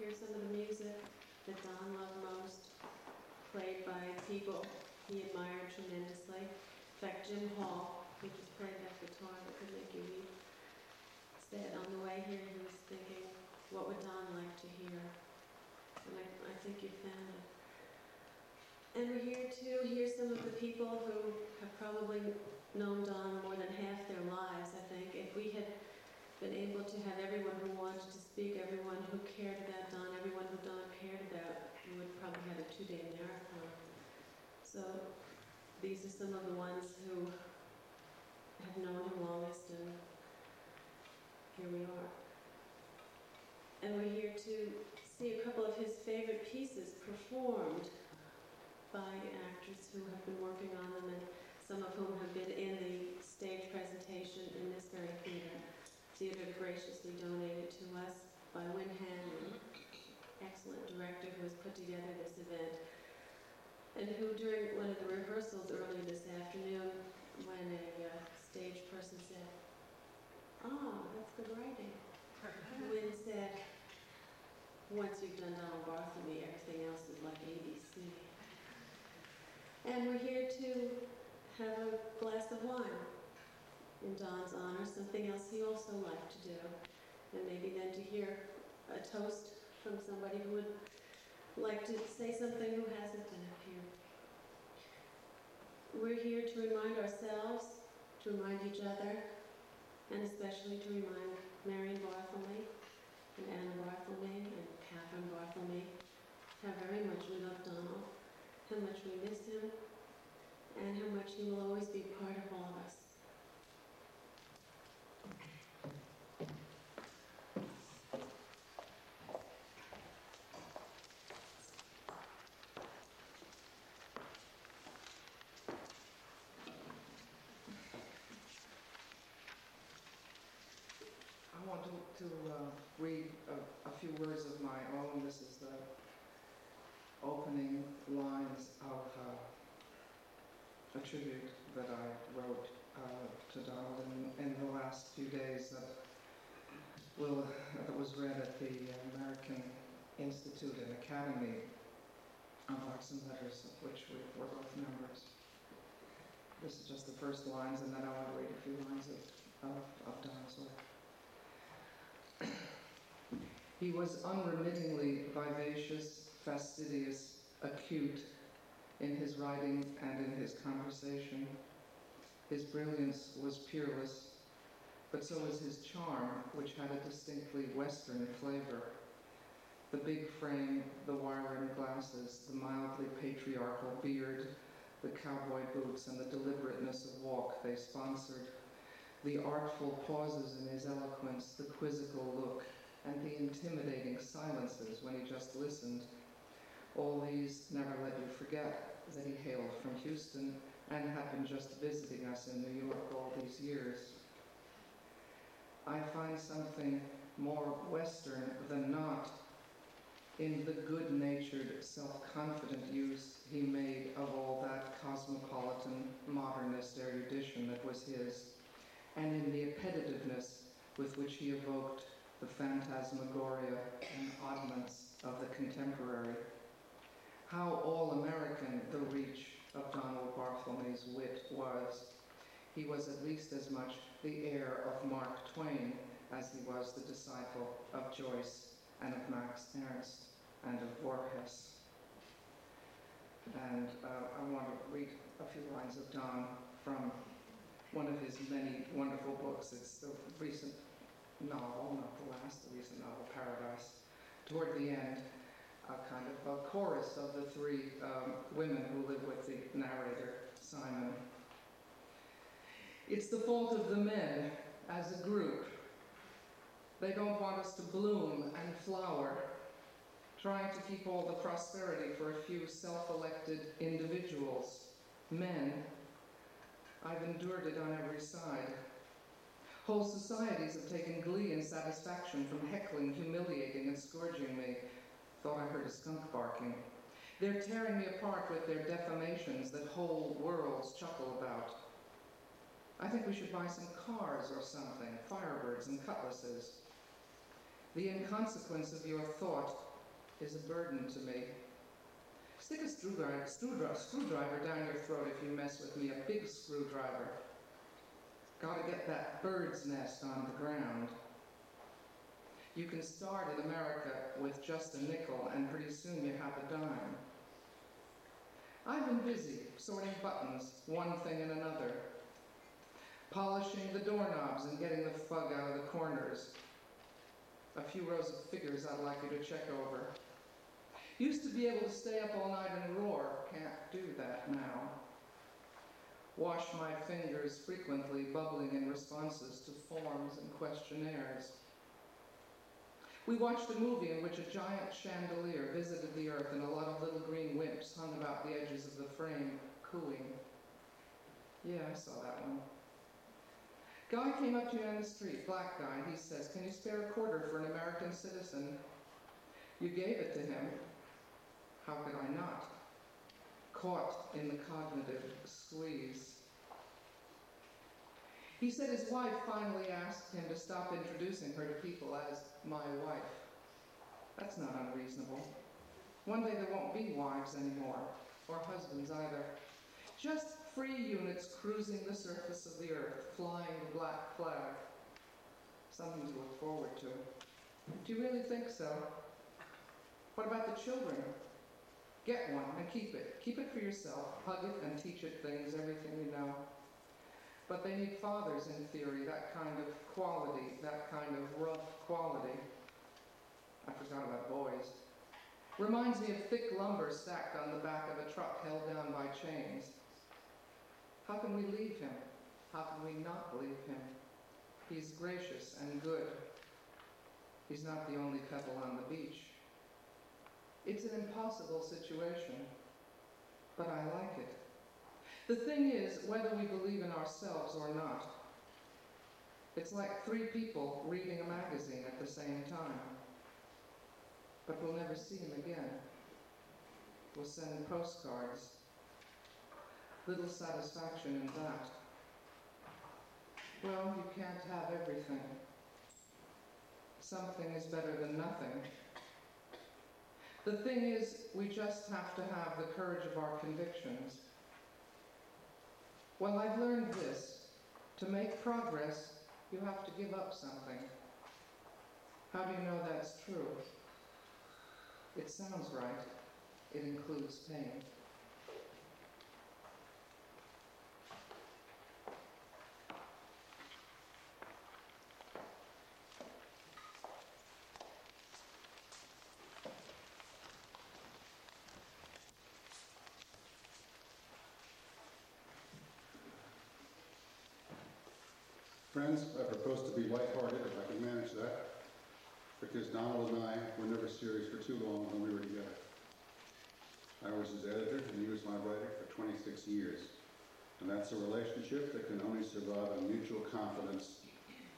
Here's some of the music that Don loved most, played by people he admired tremendously. In fact, Jim Hall, who just played that guitar that could make you weep, said on the way here he was thinking, what would Don like to hear? And I think you found it. And we're here too. Here's some of the people who have probably known Don more than half their lives, I think. If we had who cared about Don, everyone who Don cared about, you would probably have a two-day marathon. So these are some of the ones who have known him longest, and here we are. And we're here to see a couple of his favorite pieces performed by actors who have been working on them, and some of whom have been in the stage presentation in this very theater. Theater graciously donated to us by Wynn Henley, excellent director who has put together this event, and who during one of the rehearsals earlier this afternoon, when a stage person said, that's good writing, Wynn said, once you've done Donald Barthelme, everything else is like ABC. And we're here to have a glass of wine in Don's honor, something else he also liked to do. And maybe then to hear a toast from somebody who would like to say something who hasn't been up here. We're here to remind ourselves, to remind each other, and especially to remind Mary Barthelme and Anna Barthelme and Catherine Barthelme how very much we love Donald, how much we miss him, and how much he will always be part of all of us. I want to read a few words of my own. This is the opening lines of a tribute that I wrote to Donald in the last few days that was read at the American Institute and Academy of Arts and Letters, of which we're both members. This is just the first lines, and then I want to read a few lines of Donald's work. He was unremittingly vivacious, fastidious, acute, in his writing and in his conversation. His brilliance was peerless, but so was his charm, which had a distinctly Western flavor. The big frame, the wire-rimmed glasses, the mildly patriarchal beard, the cowboy boots, and the deliberateness of walk they sponsored, the artful pauses in his eloquence, the quizzical look, and the intimidating silences when he just listened. All these never let you forget that he hailed from Houston and had been just visiting us in New York all these years. I find something more Western than not in the good-natured, self-confident use he made of all that cosmopolitan, modernist erudition that was his, and in the appetitiveness with which he evoked the phantasmagoria and oddments of the contemporary. How all-American the reach of Donald Barthelme's wit was. He was at least as much the heir of Mark Twain as he was the disciple of Joyce and of Max Ernst and of Borges. And I want to read a few lines of Don from one of his many wonderful books. It's the recent novel, not the last, the recent novel, Paradise. Toward the end, a kind of a chorus of the three women who live with the narrator, Simon. It's the fault of the men as a group. They don't want us to bloom and flower, trying to keep all the prosperity for a few self-elected individuals, men. I've endured it on every side. Whole societies have taken glee and satisfaction from heckling, humiliating, and scourging me. Thought I heard a skunk barking. They're tearing me apart with their defamations that whole worlds chuckle about. I think we should buy some cars or something, firebirds and cutlasses. The inconsequence of your thought is a burden to me. Stick a screwdriver down your throat if you mess with me, a big screwdriver. Gotta get that bird's nest on the ground. You can start in America with just a nickel, and pretty soon you have a dime. I've been busy sorting buttons, one thing and another, polishing the doorknobs and getting the fug out of the corners. a few rows of figures I'd like you to check over. Used to be able to stay up all night and roar. Can't do that now. Wash my fingers frequently, bubbling in responses to forms and questionnaires. We watched a movie in which a giant chandelier visited the earth and a lot of little green whips hung about the edges of the frame, cooing. Yeah, I saw that one. Guy came up to me on the street, black guy, he says, "Can you spare a quarter for an American citizen?" You gave it to him. How could I not? Caught in the cognitive squeeze. He said his wife finally asked him to stop introducing her to people as my wife. That's not unreasonable. One day there won't be wives anymore, or husbands either. Just free units cruising the surface of the earth, flying the black flag. Something to look forward to. Do you really think so? What about the children? Get one and keep it. Keep it for yourself. Hug it and teach it things, everything you know. But they need fathers, in theory, that kind of quality, that kind of rough quality. I forgot about boys. Reminds me of thick lumber stacked on the back of a truck held down by chains. How can we leave him? How can we not leave him? He's gracious and good. He's not the only couple on the beach. It's an impossible situation, but I like it. The thing is, whether we believe in ourselves or not, it's like three people reading a magazine at the same time. But we'll never see him again. We'll send postcards. Little satisfaction in that. Well, you can't have everything. Something is better than nothing. The thing is, we just have to have the courage of our convictions. Well, I've learned this. To make progress, you have to give up something. How do you know that's true? It sounds right. It includes pain. Friends, I propose to be lighthearted if I can manage that, because Donald and I were never serious for too long when we were together. I was his editor and he was my writer for 26 years, and that's a relationship that can only survive on mutual confidence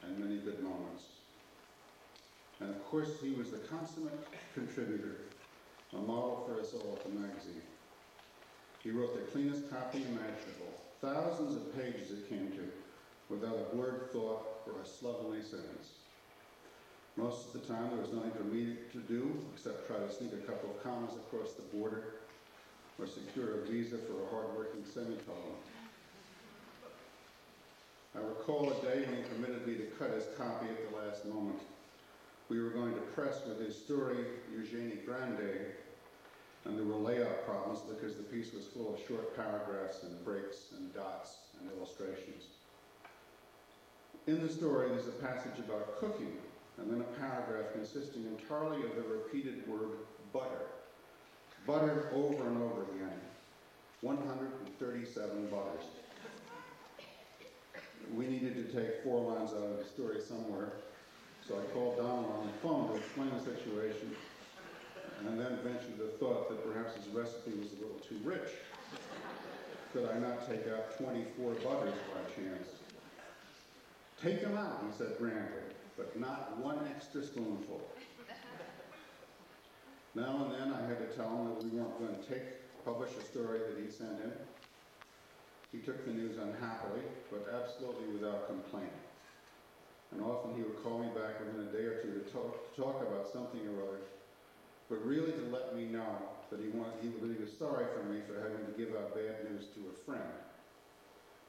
and many good moments. And of course, he was the consummate contributor, a model for us all at the magazine. He wrote the cleanest copy imaginable, thousands of pages it came to, without a blurred thought or a slovenly sentence. Most of the time there was nothing for me to do except try to sneak a couple of commas across the border or secure a visa for a hard-working semicolon. I recall a day when he permitted me to cut his copy at the last moment. We were going to press with his story, Eugenie Grande, and there were layout problems because the piece was full of short paragraphs and breaks and dots and illustrations. In the story, there's a passage about cooking, and then a paragraph consisting entirely of the repeated word butter. Butter over and over again. 137 butters. We needed to take 4 lines out of the story somewhere, so I called Donald on the phone to explain the situation, and then ventured the thought that perhaps his recipe was a little too rich. Could I not take out 24 butters by chance? Take them out, he said grandly, but not one extra spoonful. Now and then I had to tell him that we weren't going to publish a story that he sent in. He took the news unhappily, but absolutely without complaint. And often he would call me back within a day or two to talk about something or other, but really to let me know that he was sorry for me for having to give out bad news to a friend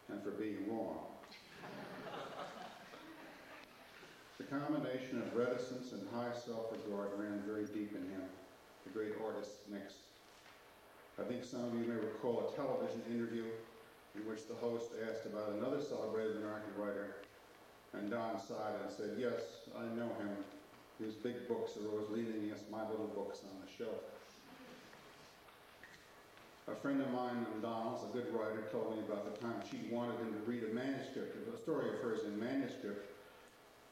and for being wrong. The combination of reticence and high self-regard ran very deep in him, the great artist's mix. I think some of you may recall a television interview in which the host asked about another celebrated American writer, and Don sighed and said, "Yes, I know him, whose big books are always leaving us my little books on the shelf. A friend of mine, Donald's a good writer, told me about the time she wanted him to read a manuscript, a story of hers in manuscript,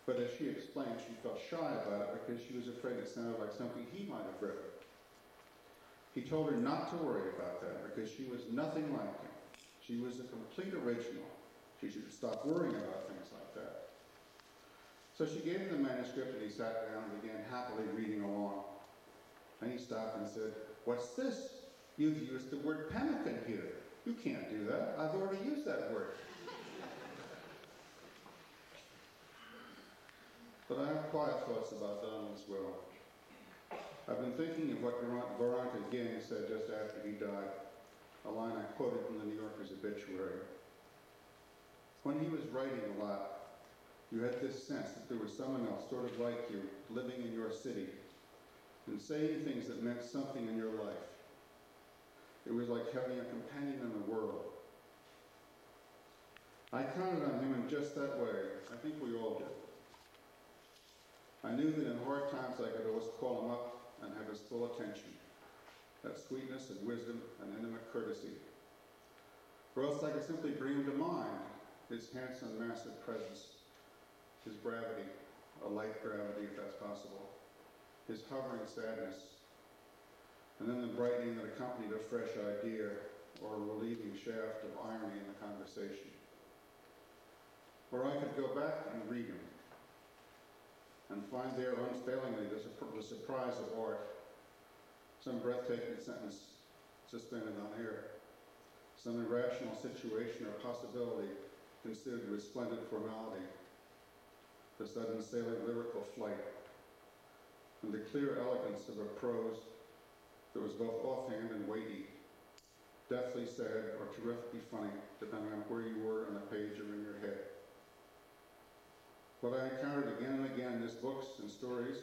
but as she explained, she felt shy about it because she was afraid it sounded like something he might have read. He told her not to worry about that because she was nothing like him. She was a complete original. She should stop worrying about things like that. So she gave him the manuscript and he sat down and began happily reading along. Then he stopped and said, "What's this? You've used the word penitent here. You can't do that. I've already used that word." But I have quiet thoughts about Donald as well. I've been thinking of what Veronica Geng said just after he died, a line I quoted from the New Yorker's obituary. When he was writing a lot, you had this sense that there was someone else sort of like you, living in your city, and saying things that meant something in your life. It was like having a companion in the world. I counted on him in just that way. I think we all did. I knew that in hard times I could always call him up and have his full attention, that sweetness and wisdom and intimate courtesy. Or else I could simply bring him to mind, his handsome, massive presence, his gravity, a light gravity if that's possible, his hovering sadness, and then the brightening that accompanied a fresh idea or a relieving shaft of irony in the conversation. Or I could go back and read them and find there unfailingly the surprise of art, some breathtaking sentence suspended on air, some irrational situation or possibility considered with splendid formality, the sudden sailing lyrical flight, and the clear elegance of a prose that was both offhand and weighty, deftly said or terrifically funny, depending on where you were on the page or in your head. What I encountered again and again in his books and stories,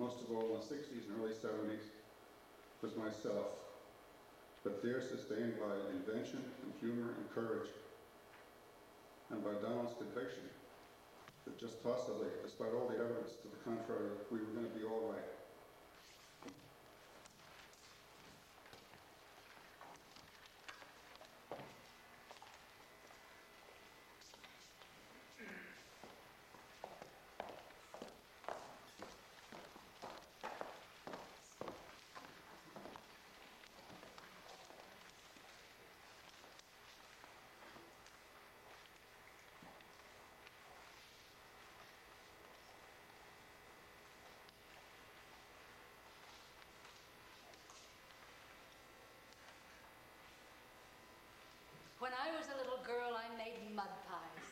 most of all in the 60s and early 70s, was myself, but there sustained by invention and humor and courage, and by Donald's conviction that just possibly, despite all the evidence to the contrary, we were going to be all right. When I was a little girl, I made mud pies,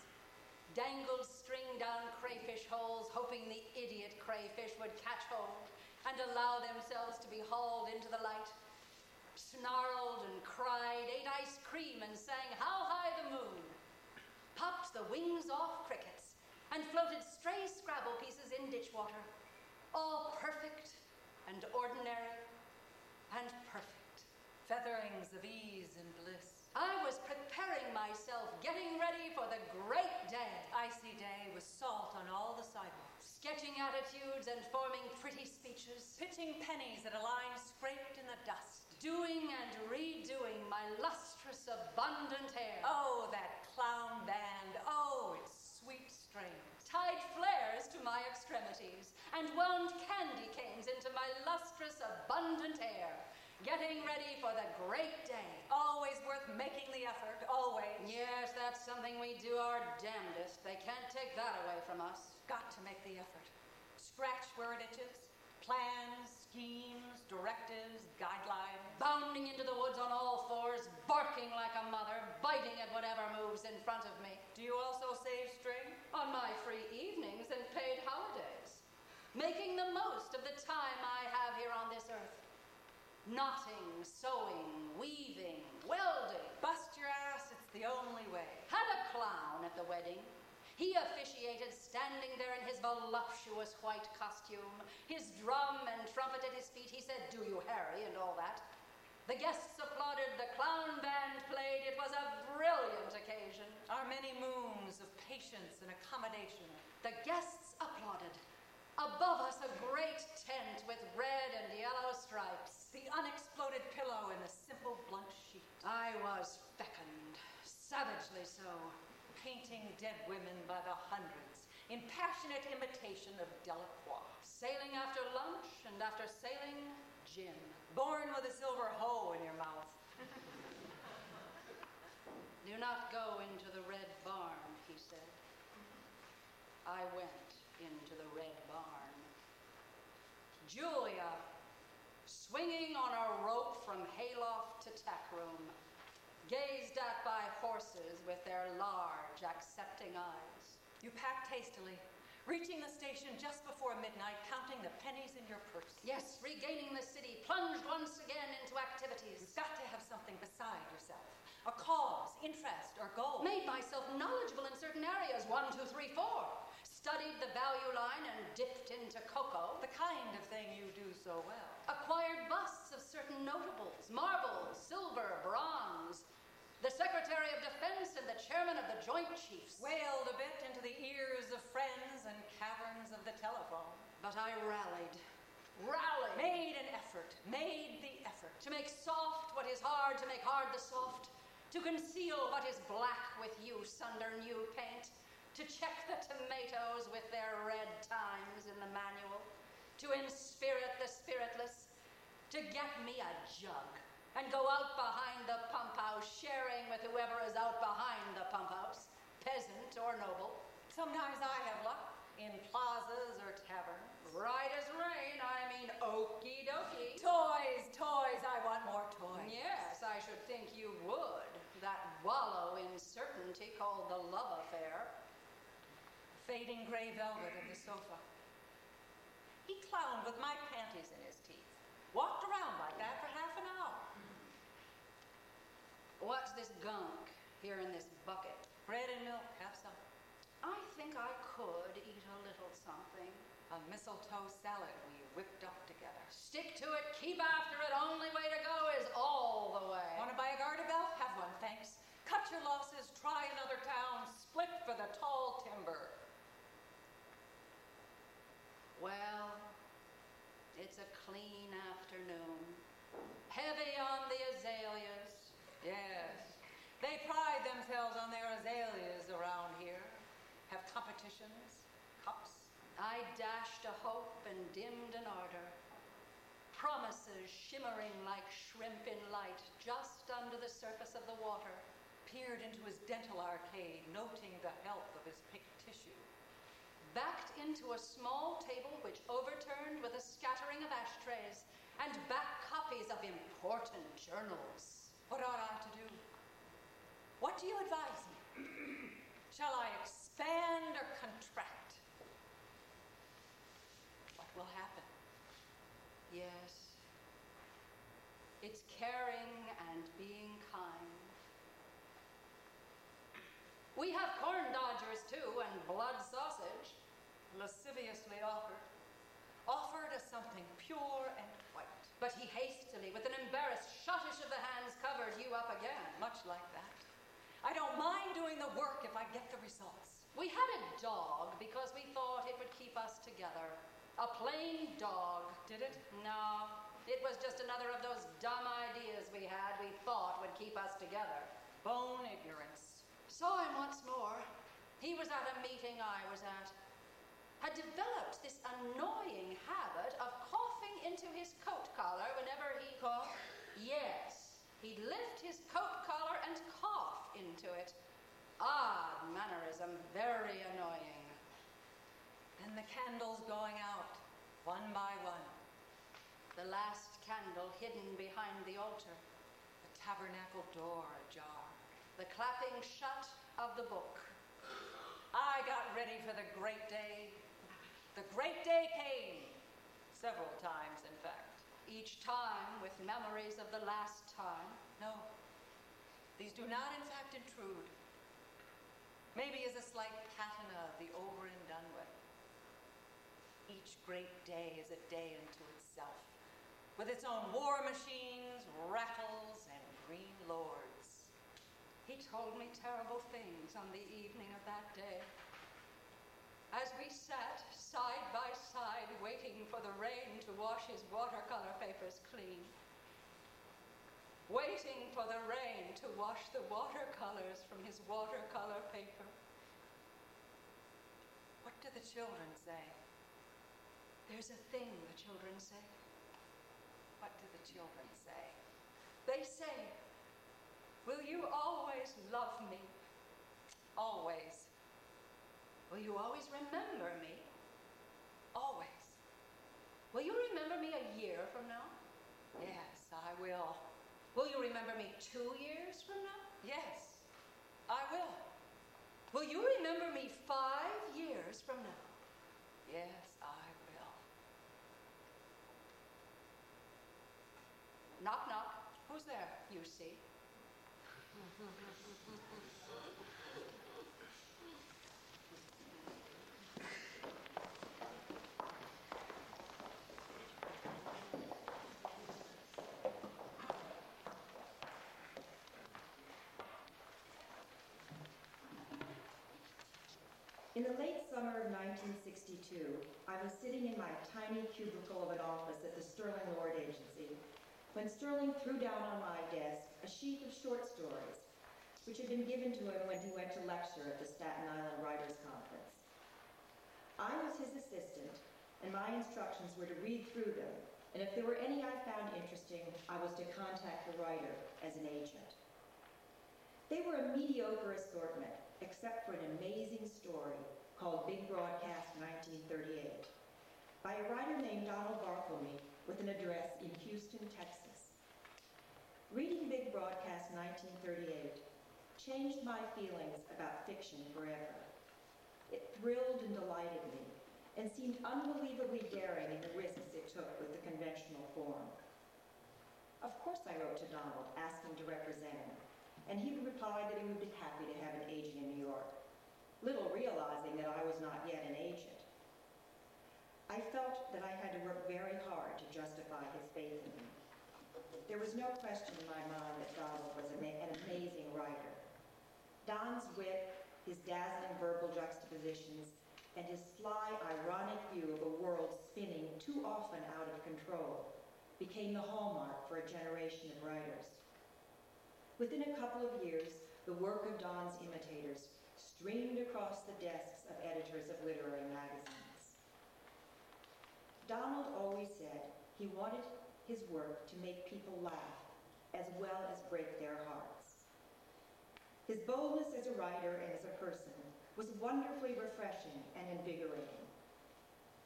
dangled string down crayfish holes, hoping the idiot crayfish would catch hold and allow themselves to be hauled into the light, snarled and cried, ate ice cream and sang "How High the Moon," popped the wings off crickets, and floated stray Scrabble pieces in ditch water, all perfect and ordinary and perfect, featherings of ease and bliss. I was preparing myself, getting ready for the great day. Icy day with salt on all the sidewalks. Sketching attitudes and forming pretty speeches. Pitching pennies at a line scraped in the dust. Doing and redoing my lustrous, abundant hair. Oh, that clown band. Oh, its sweet strain. Tied flares to my extremities and wound candy canes into my lustrous, abundant hair. Getting ready for the great day. Always worth making the effort, always. Yes, that's something we do our damnedest. They can't take that away from us. Got to make the effort. Scratch where it itches. Plans, schemes, directives, guidelines. Bounding into the woods on all fours, barking like a mother, biting at whatever moves in front of me. Do you also save string? On my free evenings and paid holidays. Making the most of the time I have here on this earth. Knotting, sewing, weaving, welding. Bust your ass, it's the only way. Had a clown at the wedding. He officiated, standing there in his voluptuous white costume, his drum and trumpet at his feet. He said, "Do you, Harry," and all that. The guests applauded, the clown band played. It was a brilliant occasion. Our many moons of patience and accommodation. The guests applauded. Above us, a especially so, painting dead women by the hundreds, in passionate imitation of Delacroix. Sailing after lunch and after sailing, gin, born with a silver hoe in your mouth. Do not go into the red barn, he said. I went into the red barn. Julia, swinging on a rope from hayloft to tackroom, gazed at by horses with their large, accepting eyes. You packed hastily, reaching the station just before midnight, counting the pennies in your purse. Yes, regaining the city, plunged once again into activities. You've got to have something beside yourself, a cause, interest, or goal. Made myself knowledgeable in certain areas, 1, 2, 3, 4. Studied the value line and dipped into cocoa. The kind of thing you do so well. Acquired busts of certain notables, marble, silver, bronze. The Secretary of Defense and the Chairman of the Joint Chiefs. Wailed a bit into the ears of friends and caverns of the telephone. But I rallied. Made an effort, made the effort. To make soft what is hard, to make hard the soft. To conceal what is black with use under new paint. To check the tomatoes with their red times in the manual. To inspirit the spiritless. To get me a jug. And go out behind the pump house, sharing with whoever is out behind the pump house, peasant or noble. Sometimes I have luck in plazas or taverns. Right as rain, I mean okie dokie. Toys, I want more toys. Yes, I should think you would. That wallow in certainty called the love affair. Fading gray velvet of the sofa. He clowned with my panties in his teeth. Walked around like that for half an hour. What's this gunk here in this bucket? Bread and milk, have some. I think I could eat a little something. A mistletoe salad we whipped up together. Stick to it, keep after it, only way to go is all the way. Want to buy a garter belt? Have one, thanks. Cut your losses, try another town, split for the tall timber. Well, it's a clean afternoon. Heavy on the azaleas. Yes. They pride themselves on their azaleas around here. Have competitions, cups. I dashed a hope and dimmed an ardor. Promises shimmering like shrimp in light, just under the surface of the water. Peered into his dental arcade, noting the health of his pink tissue. Backed into a small table which overturned with a scattering of ashtrays and back copies of important journals. What ought I to do? What do you advise me? Shall I expand or contract? What will happen? Yes, it's caring and being kind. We have corn dodgers, too, and blood sausage, lasciviously offered as something pure and white. But he hastily, with an embarrassed shuttish of the hands, covered you up again, much like that. I don't mind doing the work if I get the results. We had a dog because we thought it would keep us together. A plain dog. Did it? No, it was just another of those dumb ideas we had we thought would keep us together. Bone ignorance. Saw him once more. He was at a meeting I was at. Had developed this annoying habit of coughing into his coat collar whenever he coughed. Yes, he'd lift his coat collar and cough into it. Odd mannerism, very annoying. Then the candles going out, one by one. The last candle hidden behind the altar. The tabernacle door ajar. The clapping shut of the book. I got ready for the great day. The great day came, several times, in fact. Each time with memories of the last time. No, these do not, in fact, intrude. Maybe as a slight patina of the over and done with. Each great day is a day unto itself, with its own war machines, rattles, and green lords. He told me terrible things on the evening of that day. As we sat side by side, waiting for the rain to wash his watercolor papers clean. waiting for the rain to wash the watercolors from his watercolor paper. What do the children say? There's a thing the children say. What do the children say? They say, will you always love me? Always. Will you always remember me? Always. Will you remember me a year from now? Yes, I will. Will you remember me 2 years from now? Yes, I will. Will you remember me 5 years from now? Yes, I will. Knock, knock. Who's there? You see. In the late summer of 1962, I was sitting in my tiny cubicle of an office at the Sterling Lord Agency when Sterling threw down on my desk a sheaf of short stories, which had been given to him when he went to lecture at the Staten Island Writers' Conference. I was his assistant, and my instructions were to read through them, and if there were any I found interesting, I was to contact the writer as an agent. They were a mediocre assortment, except for an amazing story called Big Broadcast 1938 by a writer named Donald Barthelme with an address in Houston, Texas. Reading Big Broadcast 1938 changed my feelings about fiction forever. It thrilled and delighted me and seemed unbelievably daring in the risks it took with the conventional form. Of course I wrote to Donald asking to represent him, and he replied that he would be happy to have an agent in New York, little realizing that I was not yet an agent. I felt that I had to work very hard to justify his faith in me. There was no question in my mind that Donald was an amazing writer. Don's wit, his dazzling verbal juxtapositions, and his sly, ironic view of a world spinning too often out of control became the hallmark for a generation of writers. Within a couple of years, the work of Don's imitators streamed across the desks of editors of literary magazines. Donald always said he wanted his work to make people laugh as well as break their hearts. His boldness as a writer and as a person was wonderfully refreshing and invigorating.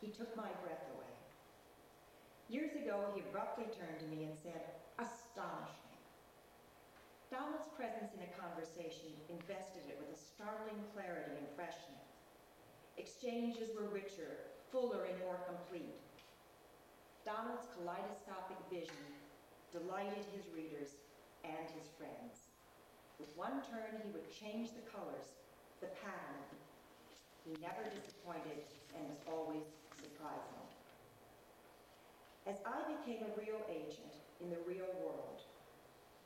He took my breath away. Years ago, he abruptly turned to me and said, "Astonishing." Donald's presence in a conversation invested it with a startling clarity and freshness. Exchanges were richer, fuller, and more complete. Donald's kaleidoscopic vision delighted his readers and his friends. With one turn, he would change the colors, the pattern. He never disappointed and was always surprising. As I became a real agent in the real world,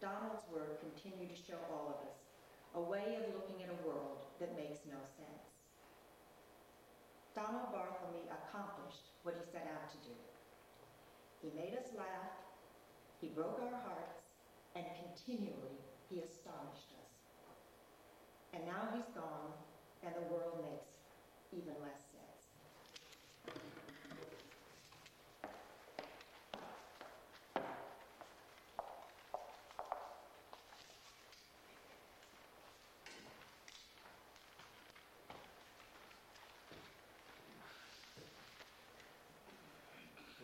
Donald's work continued to show all of us a way of looking at a world that makes no sense. Donald Barthelme accomplished what he set out to do. He made us laugh, he broke our hearts, and continually he astonished us. And now he's gone, and the world makes even less sense.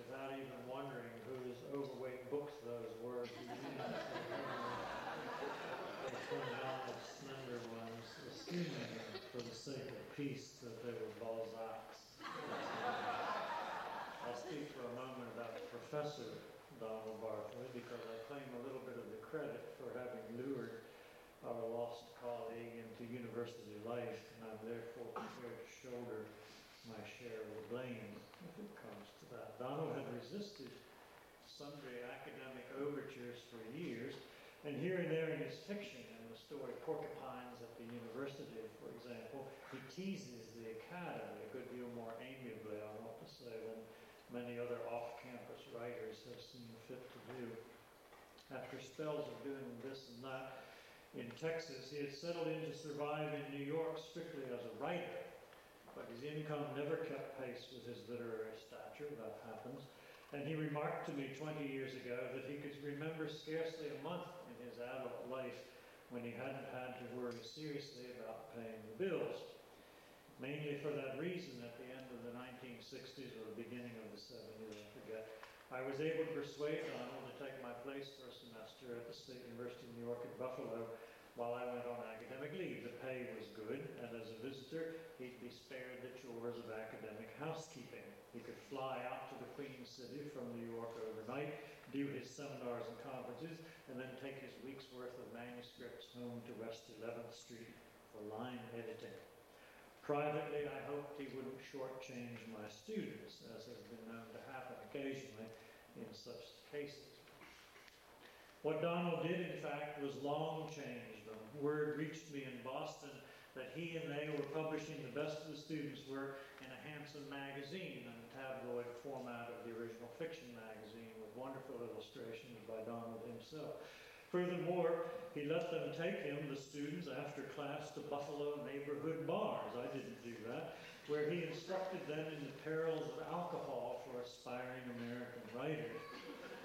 Without even wondering whose overweight books those were, they turned out the slender ones, assuming for the sake of peace that they were Balzac's. I'll speak for a moment about Professor Donald Barthelme because I claim a little bit of the credit for having lured our lost colleague into university life, and I'm therefore prepared to shoulder my share of the blame if it comes to that. Donald had resisted sundry academic overtures for years, and here and there in his fiction, in the story Porcupines at the University, for example, he teases the academy a good deal more amiably, I want to say, than many other off-campus writers have seen fit to do. after spells of doing this and that in Texas, he had settled in to survive in New York strictly as a writer, but his income never kept pace with his literary stature. That happens. And he remarked to me 20 years ago that he could remember scarcely a month in his adult life when he hadn't had to worry seriously about paying the bills. Mainly for that reason, at the end of the 1960s or the beginning of the 70s, I forget, I was able to persuade Donald to take my place for a semester at the State University of New York at Buffalo while I went on academic leave. The pay was good, and as a visitor, he'd be spared the chores of academic housekeeping. He could fly out to the Queen City from New York overnight, do his seminars and conferences, and then take his week's worth of manuscripts home to West 11th Street for line editing. Privately, I hoped he wouldn't shortchange my students, as has been known to happen occasionally in such cases. What Donald did, in fact, was long change them. Word reached me in Boston that he and they were publishing the best of the students' work in a handsome magazine in the tabloid format of the original fiction magazine, with wonderful illustrations by Donald himself. Furthermore, he let them take him, the students, after class to Buffalo neighborhood bars. I didn't do that, where he instructed them in the perils of alcohol for aspiring American writers.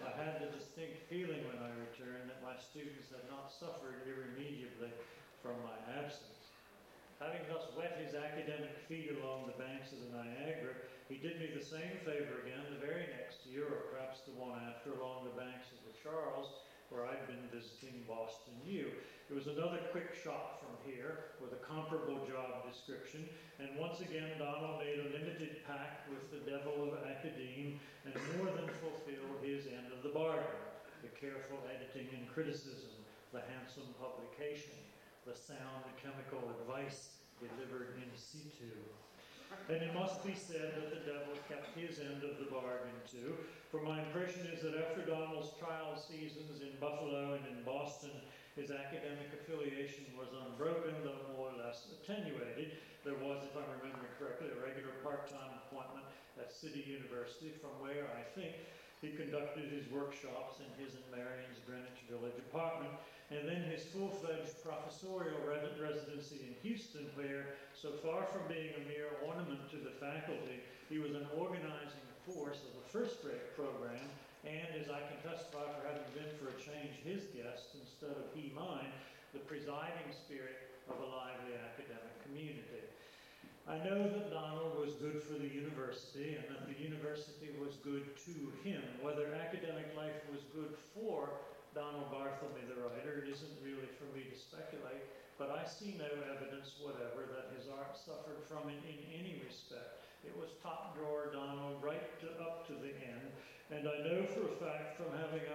I had the distinct feeling when I returned that my students had not suffered irremediably from my absence. Having thus wet his academic feet along the banks of the Niagara, he did me the same favor again the very next year, or perhaps the one after, along the banks of the Charles, where I'd been visiting Boston U. It was another quick shot from here with a comparable job description, and once again Donald made a limited pact with the devil of academe and more than fulfilled his end of the bargain: the careful editing and criticism, the handsome publication, the sound chemical advice delivered in situ. And it must be said that the devil kept his end of the bargain too, for my impression is that after Donald's trial seasons in Buffalo and in Boston, his academic affiliation was unbroken, though more or less attenuated. There was, if I'm remembering correctly, a regular part-time appointment at City University, from where, I think, he conducted his workshops in his and Marion's Greenwich Village apartment, and then his full-fledged professorial residency in Houston, where, so far from being a mere ornament to the faculty, he was an organizing force of a first-rate program, and, as I can testify for having been for a change his guest instead of he mine, the presiding spirit of a lively academic community. I know that Donald was good for the university and that the university was good to him. Whether academic life was good for Donald Barthelme, the writer, it isn't really for me to speculate, but I see no evidence whatever that his art suffered from it in any respect. It was top drawer Donald up to the end, and I know for a fact from having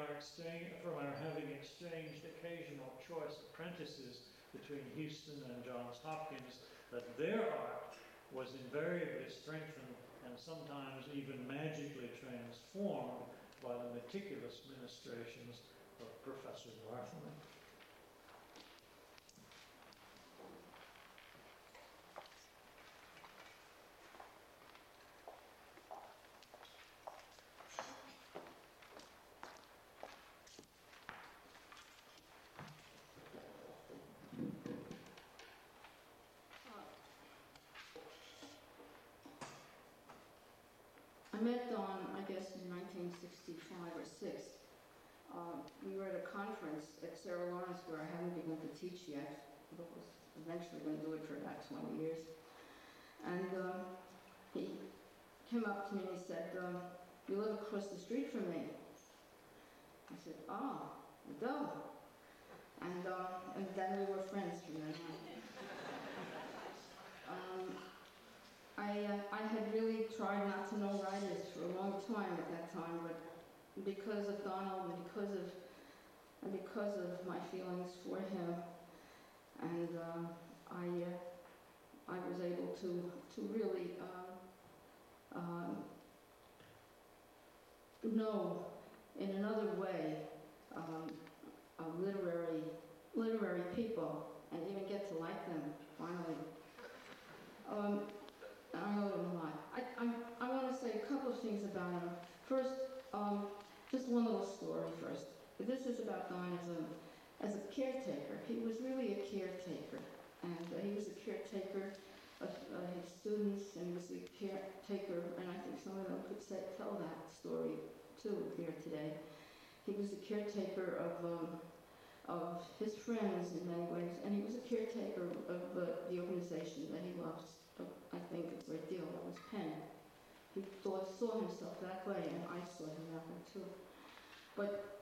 exchanged occasional choice apprentices between Houston and Johns Hopkins that their art was invariably strengthened and sometimes even magically transformed by the meticulous ministrations of Professor Barthelme. I met Don, I guess, in 1965 or 6. We were at a conference at Sarah Lawrence where I hadn't begun to teach yet, but was eventually going to do it for about 20 years. And he came up to me and he said, "You live across the street from me." I said, "Oh, duh." And then we were friends from then on. I had really tried not to know writers for a long time at that time, but because of Donald and because of my feelings for him, and I was able to really know in another way literary people and even get to like them finally. I owe him a lot. I want to say a couple of things about him. First, just one little story first. But this is about Don as a caretaker. He was really a caretaker, and he was a caretaker of his students, and he was a caretaker, and I think some of them could tell that story too here today. He was a caretaker of his friends in many ways, and he was a caretaker of the organization that he loved, I think, a great deal. That was Penn. He saw himself that way, and I saw him that way too. But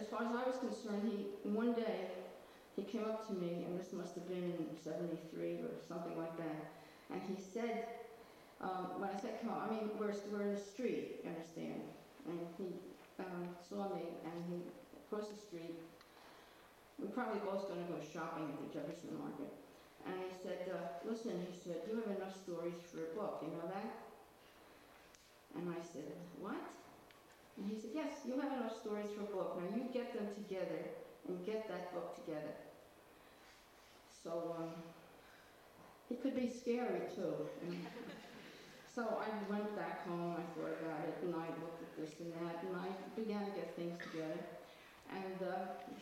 as far as I was concerned, one day he came up to me, and this must have been in 73 or something like that, and he said, when I said come on, I mean, we're in the street, you understand? And he saw me, and he across the street. We were probably both going to go shopping at the Jefferson Market. And he said, listen, he said, you have enough stories for a book, you know that? And I said, what? And he said, yes, you have enough stories for a book. Now you get them together and get that book together. So it could be scary too. And so I went back home, I thought about it, and I looked at this and that, and I began to get things together. And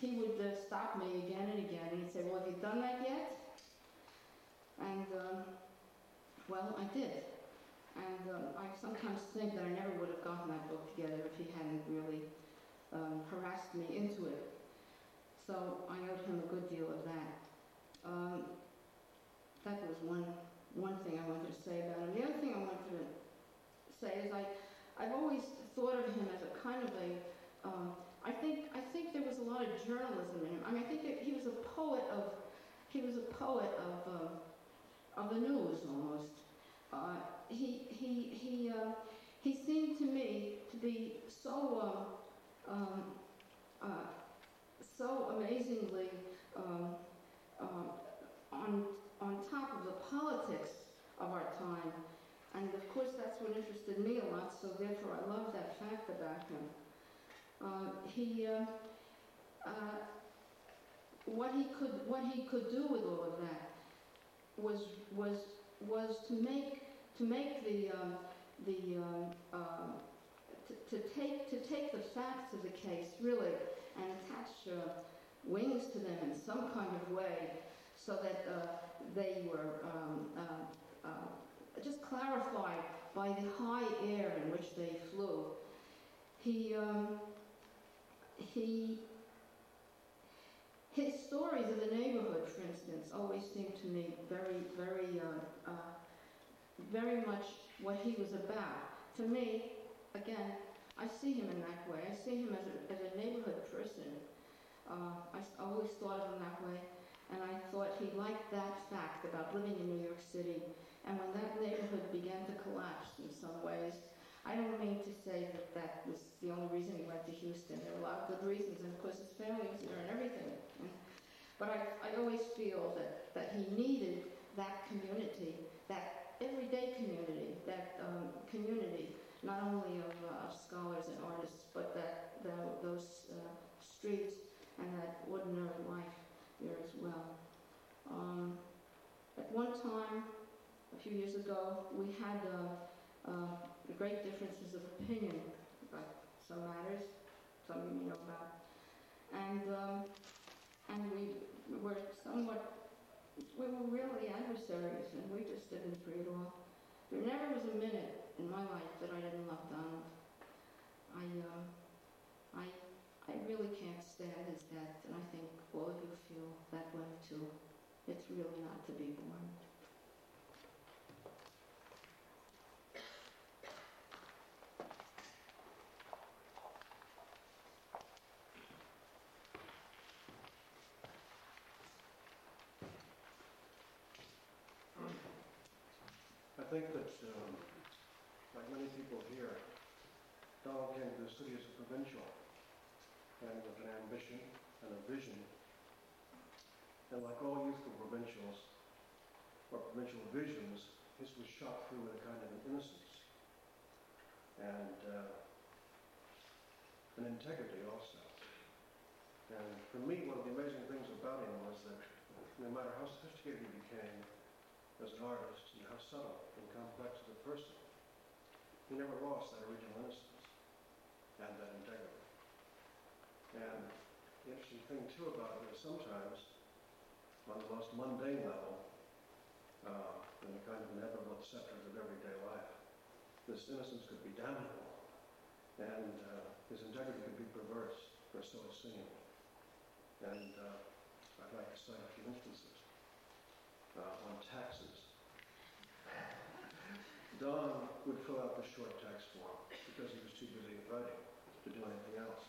he would stop me again and again, and he'd say, well, have you done that yet? And, well, I did. And I sometimes think that I never would have gotten that book together if he hadn't really harassed me into it. So I owed him a good deal of that. That was one thing I wanted to say about him. The other thing I wanted to say is I've always thought of him as a kind of a... I think there was a lot of journalism in him. I mean, I think that he was a poet of... He was a poet of the news, almost. He seemed to me to be so so amazingly on top of the politics of our time, and of course that's what interested me a lot. So therefore, I love that fact about him. What he could do with all of that was to make to take the facts of the case really and attach wings to them in some kind of way so that they were just clarified by the high air in which they flew. His stories of the neighborhood, for instance, always seemed to me very, very, very much what he was about. To me, again, I see him in that way. I see him as a neighborhood person. I always thought of him that way, and I thought he liked that fact about living in New York City. And when that neighborhood began to collapse in some ways, I don't mean to say that that was the only reason he went to Houston. There were a lot of good reasons, and of course his family was there and everything. But I always feel that he needed that community, that everyday community, that community not only of scholars and artists, but that those streets and that ordinary life there as well. At one time, a few years ago, we had the great differences of opinion about some matters, some of you know about, and we were really adversaries, and we just didn't agree at all. There never was a minute in my life that I didn't love Donald. I really can't stand his death, and I think all of you feel that way too. It's really not to be borne. I think that, like many people here, Donald came to the city as a provincial, and with an ambition and a vision. And like all youthful provincials, or provincial visions, his was shot through with a kind of an innocence, and an integrity also. And for me, one of the amazing things about him was that no matter how sophisticated he became, as an artist, and how subtle and complex as a person, he never lost that original innocence and that integrity. And the interesting thing, too, about her sometimes, on the most mundane level, in the kind of inevitable acceptance of everyday life, this innocence could be damnable, and his integrity could be perverse, or so it seemed. And I'd like to cite a few instances on taxes. Don would fill out the short tax form because he was too busy writing to do anything else.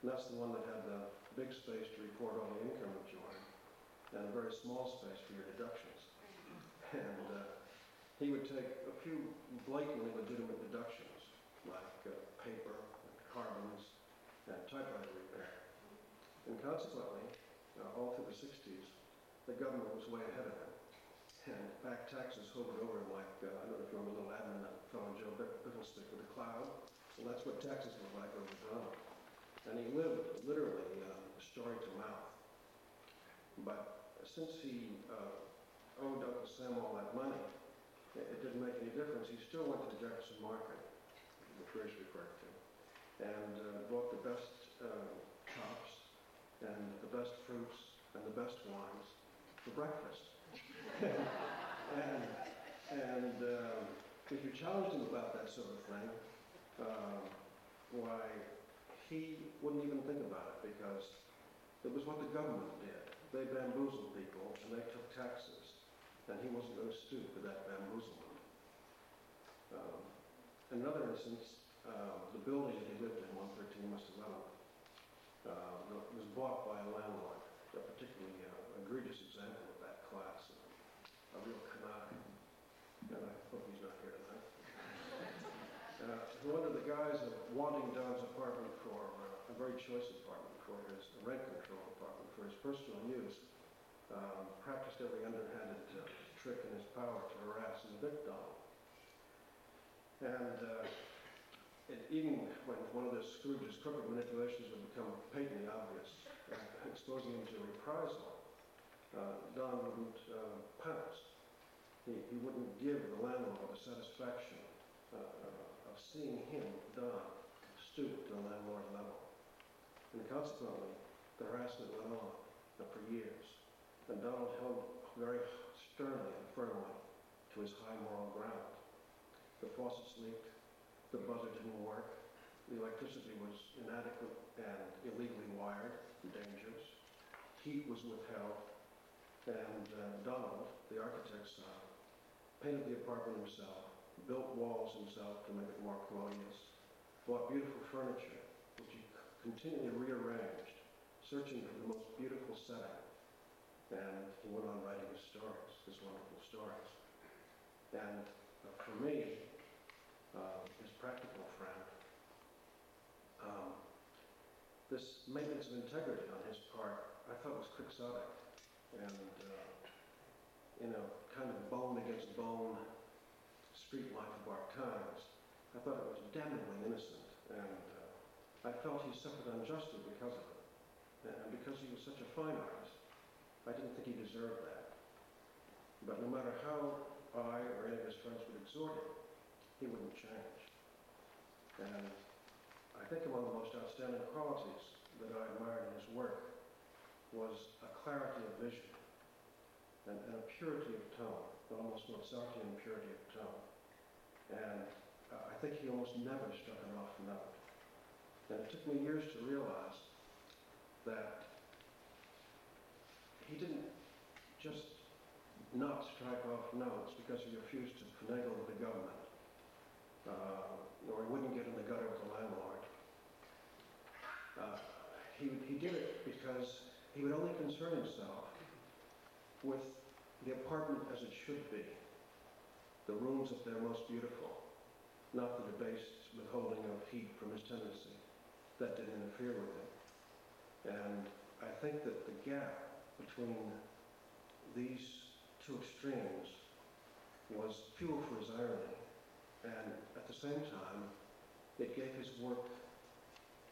And that's the one that had the big space to report all the income that you earned and a very small space for your deductions. And he would take a few blatantly legitimate deductions, like paper and carbons and typewriter repair. And consequently, all through the 60s, the government was way ahead of him. And back taxes hovered over him like, I don't know if you remember Little Abner and that fellow Joe Bifflestick with a cloud. Well, that's what taxes were like over Donald. And he lived literally story to mouth. But since he owed Uncle Sam all that money, it didn't make any difference. He still went to the Jefferson Market, which Grace referred to, and bought the best chops and the best fruits and the best wines for breakfast. and if you challenged him about that sort of thing, why, he wouldn't even think about it because it was what the government did. They bamboozled people and they took taxes, and he wasn't going to stoop to that bamboozlement. In another instance, the building that he lived in, 113 West 11th, was bought by a landlord, a particularly egregious example of that class, a real canard. And I hope he's not here tonight. Who, under the guise of wanting Don's apartment for a very choice apartment for his rent control apartment for his personal use, practiced every underhanded trick in his power to harass and evict Donald. And even when one of those Scrooge's crooked manipulations would become patently obvious, exposing him to reprisal, Don wouldn't pounce. He wouldn't give the landlord the satisfaction of seeing him, Don, stoop to the landlord level. And consequently, the harassment went on for years. And Donald held very sternly and firmly to his high moral ground. The faucets leaked, the buzzer didn't work, the electricity was inadequate and illegally wired and dangerous, heat was withheld, and Donald, the architect's son, painted the apartment himself, built walls himself to make it more commodious, bought beautiful furniture, which he continually rearranged, searching for the most beautiful setting. And he went on writing his stories, his wonderful stories. And for me, his practical friend, this maintenance of integrity on his part, I thought was quixotic. And, kind of bone against bone street life of our times, I thought it was damnably innocent. And I felt he suffered unjustly because of it. And because he was such a fine artist, I didn't think he deserved that. But no matter how I or any of his friends would exhort him, he wouldn't change. And I think one of the most outstanding qualities that I admired in his work was a clarity of vision and a purity of tone, an almost Mozartian purity of tone. And I think he almost never struck an off note. And it took me years to realize that he didn't just not strike off notes because he refused to finagle with the government, or he wouldn't get in the gutter with the landlord. He did it because he would only concern himself with the apartment as it should be, the rooms that they're most beautiful, not the debased withholding of heat from his tendency. That didn't interfere with him. And I think that the gap between these two extremes was fuel for his irony, and at the same time, it gave his work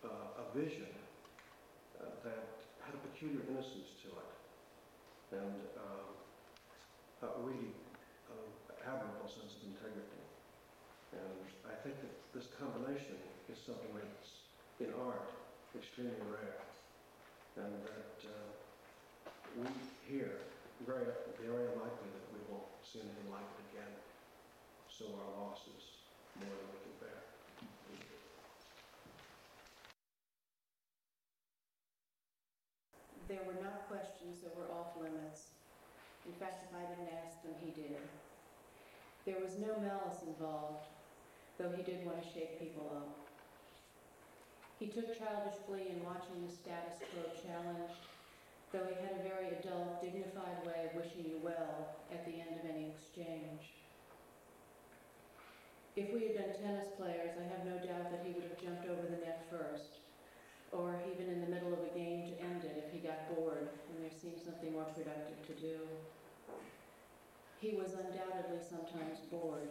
a vision that had a peculiar innocence to it, and a really admirable sense of integrity. And I think that this combination is something that's in art extremely rare, and that we here very unlikely that we will see anything like it again. So our loss is more than we can bear. There were not questions that were off limits. In fact, if I didn't ask them, he did. There was no malice involved, though he did want to shake people up. He took childish glee in watching the status quo challenged, though he had a very adult, dignified way of wishing you well at the end of any exchange. If we had been tennis players, I have no doubt that he would have jumped over the net first, or even in the middle of a game to end it if he got bored and there seemed something more productive to do. He was undoubtedly sometimes bored.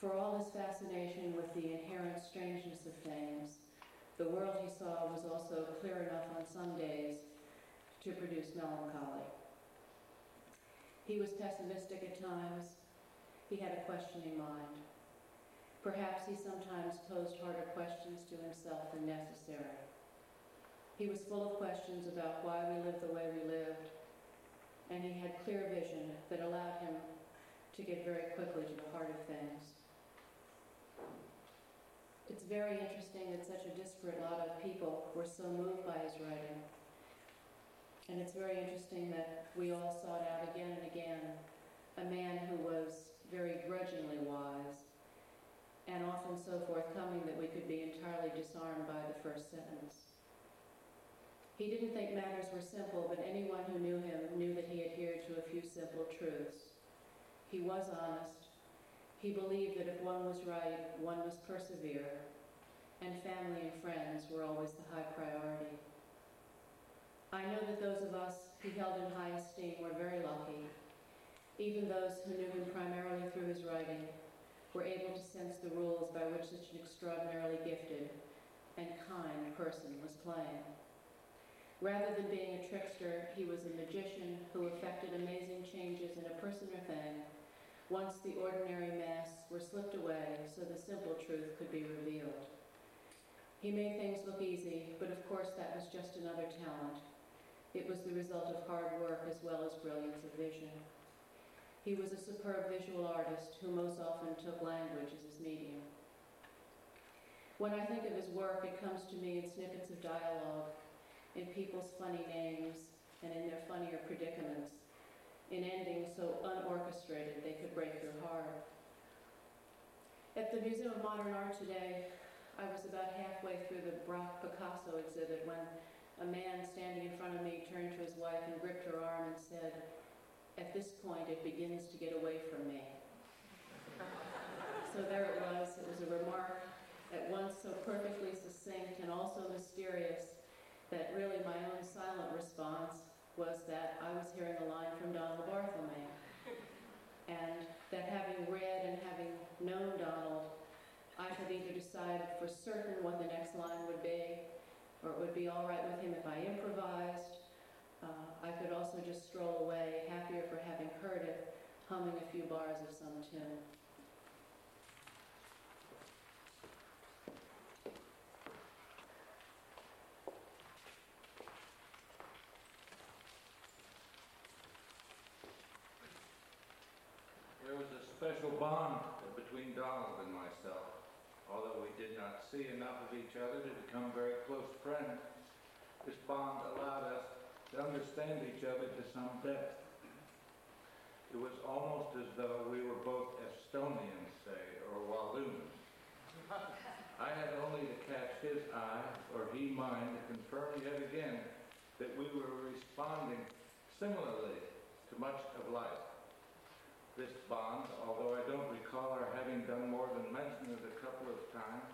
For all his fascination with the inherent strangeness of things, the world he saw was also clear enough on some days to produce melancholy. He was pessimistic at times. He had a questioning mind. Perhaps he sometimes posed harder questions to himself than necessary. He was full of questions about why we lived the way we lived, and he had clear vision that allowed him to get very quickly to the heart of things. It's very interesting that such a disparate lot of people were so moved by his writing. And it's very interesting that we all sought out again and again a man who was very grudgingly wise, and often so forthcoming that we could be entirely disarmed by the first sentence. He didn't think matters were simple, but anyone who knew him knew that he adhered to a few simple truths. He was honest. He believed that if one was right, one must persevere, and family and friends were always the high priority. I know that those of us he held in high esteem were very lucky. Even those who knew him primarily through his writing were able to sense the rules by which such an extraordinarily gifted and kind person was playing. Rather than being a trickster, he was a magician who effected amazing changes in a person or thing once the ordinary masks were slipped away so the simple truth could be revealed. He made things look easy, but of course that was just another talent. It was the result of hard work as well as brilliance of vision. He was a superb visual artist who most often took language as his medium. When I think of his work, it comes to me in snippets of dialogue, in people's funny names, and in their funnier predicaments, in endings so unorchestrated they could break your heart. At the Museum of Modern Art today, I was about halfway through the Brock Picasso exhibit when a man standing in front of me turned to his wife and gripped her arm and said, "At this point, it begins to get away from me." So there it was. It was a remark at once so perfectly succinct and also mysterious that really my own silent response was that I was hearing a line from Donald Barthelme. And that having read and having known Donald, I could either decide for certain what the next line would be, or it would be all right with him if I improvised. I could also just stroll away, happier for having heard it, humming a few bars of some tune. There was a special bond between Donald and myself. Although we did not see enough of each other to become very close friends, this bond allowed us to understand each other to some depth. It was almost as though we were both Estonians, say, or Walloons. I had only to catch his eye, or he mine, to confirm yet again that we were responding similarly to much of life. This bond, although I don't recall our having done more than mention it a couple of times,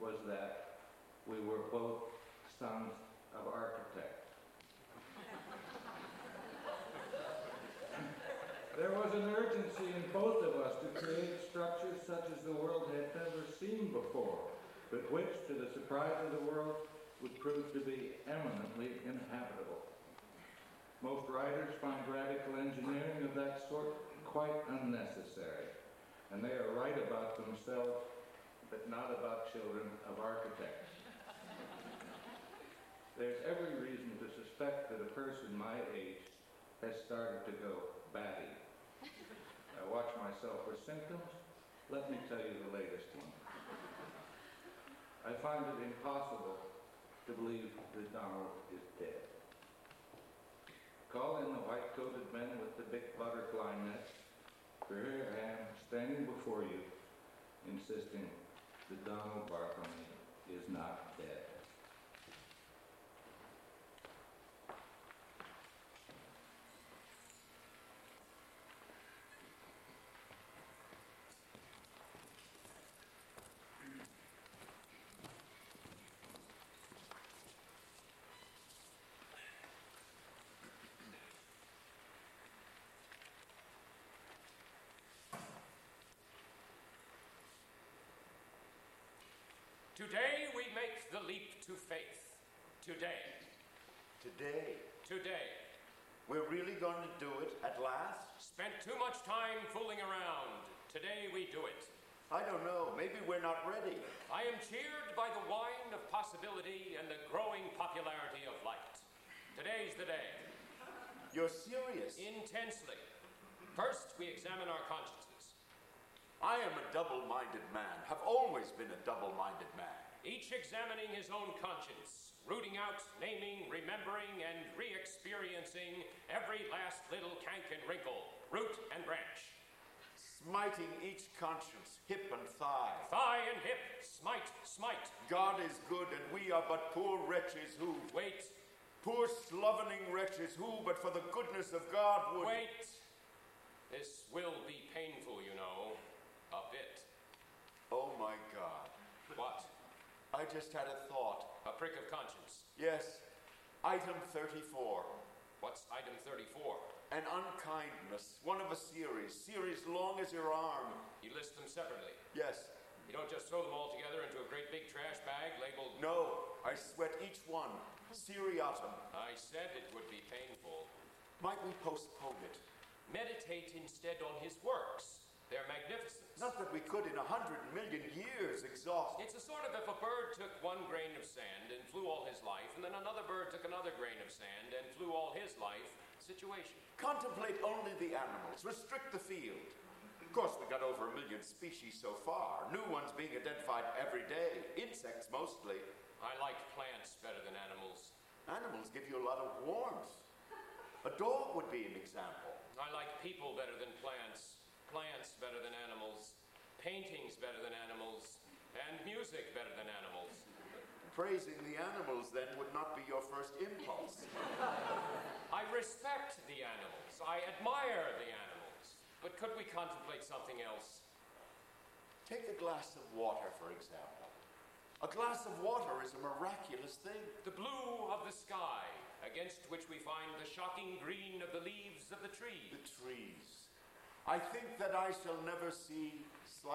was that we were both sons of architects. There was an urgency in both of us to create structures such as the world had never seen before, but which, to the surprise of the world, would prove to be eminently inhabitable. Most writers find radical engineering of that sort quite unnecessary, and they are right about themselves, but not about children of architects. There's every reason to suspect that a person my age has started to go batty. I watch myself for symptoms. Let me tell you the latest one. I find it impossible to believe that Donald is dead. Call in the white-coated men with the big butterfly nets, for here I am standing before you, insisting that Donald Barthelme is not dead. Today we make the leap to faith. Today. We're really going to do it at last? Spent too much time fooling around. Today we do it. I don't know. Maybe we're not ready. I am cheered by the wine of possibility and the growing popularity of light. Today's the day. You're serious? Intensely. First, we examine our consciences. I am a double-minded man, have always been a double-minded man. Each examining his own conscience, rooting out, naming, remembering, and re-experiencing every last little kink and wrinkle, root and branch. Smiting each conscience, hip and thigh. Thigh and hip, smite, smite. God is good, and we are but poor wretches who... Wait. Poor slovening wretches who, but for the goodness of God, would... Wait. This will be painful, you know. A bit. Oh, my God. What? I just had a thought. A prick of conscience. Yes. Item 34. What's item 34? An unkindness. One of a series. Series long as your arm. You list them separately? Yes. You don't just throw them all together into a great big trash bag labeled... No. I sweat each one. Seriatim. I said it would be painful. Might we postpone it? Meditate instead on his works. They're magnificent. Not that we could in 100 million years exhaust. It's a sort of if a bird took one grain of sand and flew all his life, and then another bird took another grain of sand and flew all his life situation. Contemplate only the animals. Restrict the field. Of course, we got over 1 million species so far. New ones being identified every day. Insects mostly. I like plants better than animals. Animals give you a lot of warmth. A dog would be an example. I like people better than plants. Plants better than animals, paintings better than animals, and music better than animals. Praising the animals, then, would not be your first impulse. I respect the animals. I admire the animals. But could we contemplate something else? Take a glass of water, for example. A glass of water is a miraculous thing. The blue of the sky, against which we find the shocking green of the leaves of the trees. The trees. I think that I shall never see,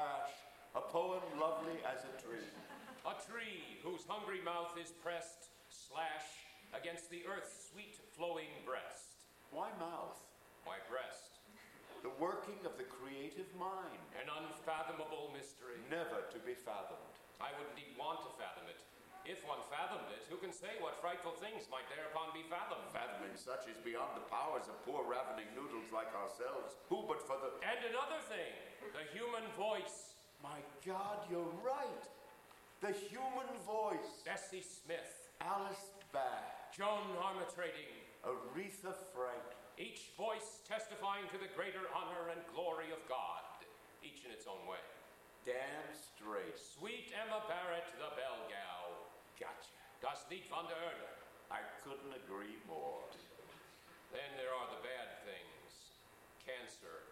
/ a poem lovely as a tree. A tree whose hungry mouth is pressed, / against the earth's sweet flowing breast. Why mouth? Why breast? The working of the creative mind. An unfathomable mystery. Never to be fathomed. I wouldn't even want to fathom it. If one fathomed it, who can say what frightful things might thereupon be fathomed? Fathoming such is beyond the powers of poor ravening noodles like ourselves. Who but for the... And another thing, the human voice. My God, you're right. The human voice. Bessie Smith. Alice Baer. Joan Armatrading. Aretha Franklin. Each voice testifying to the greater honor and glory of God, each in its own way. Damn straight. Sweet Emma Barrett, the bell gal. Gotcha. Das Lied von der Erde. I couldn't agree more. Then there are the bad things. Cancer.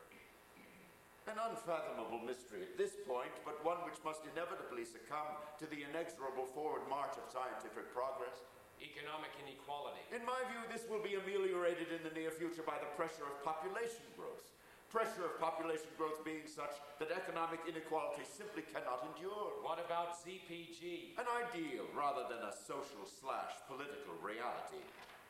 An unfathomable mystery at this point, but one which must inevitably succumb to the inexorable forward march of scientific progress. Economic inequality. In my view, this will be ameliorated in the near future by the pressure of population growth. Pressure of population growth being such that economic inequality simply cannot endure. What about ZPG? An ideal rather than a social / political reality.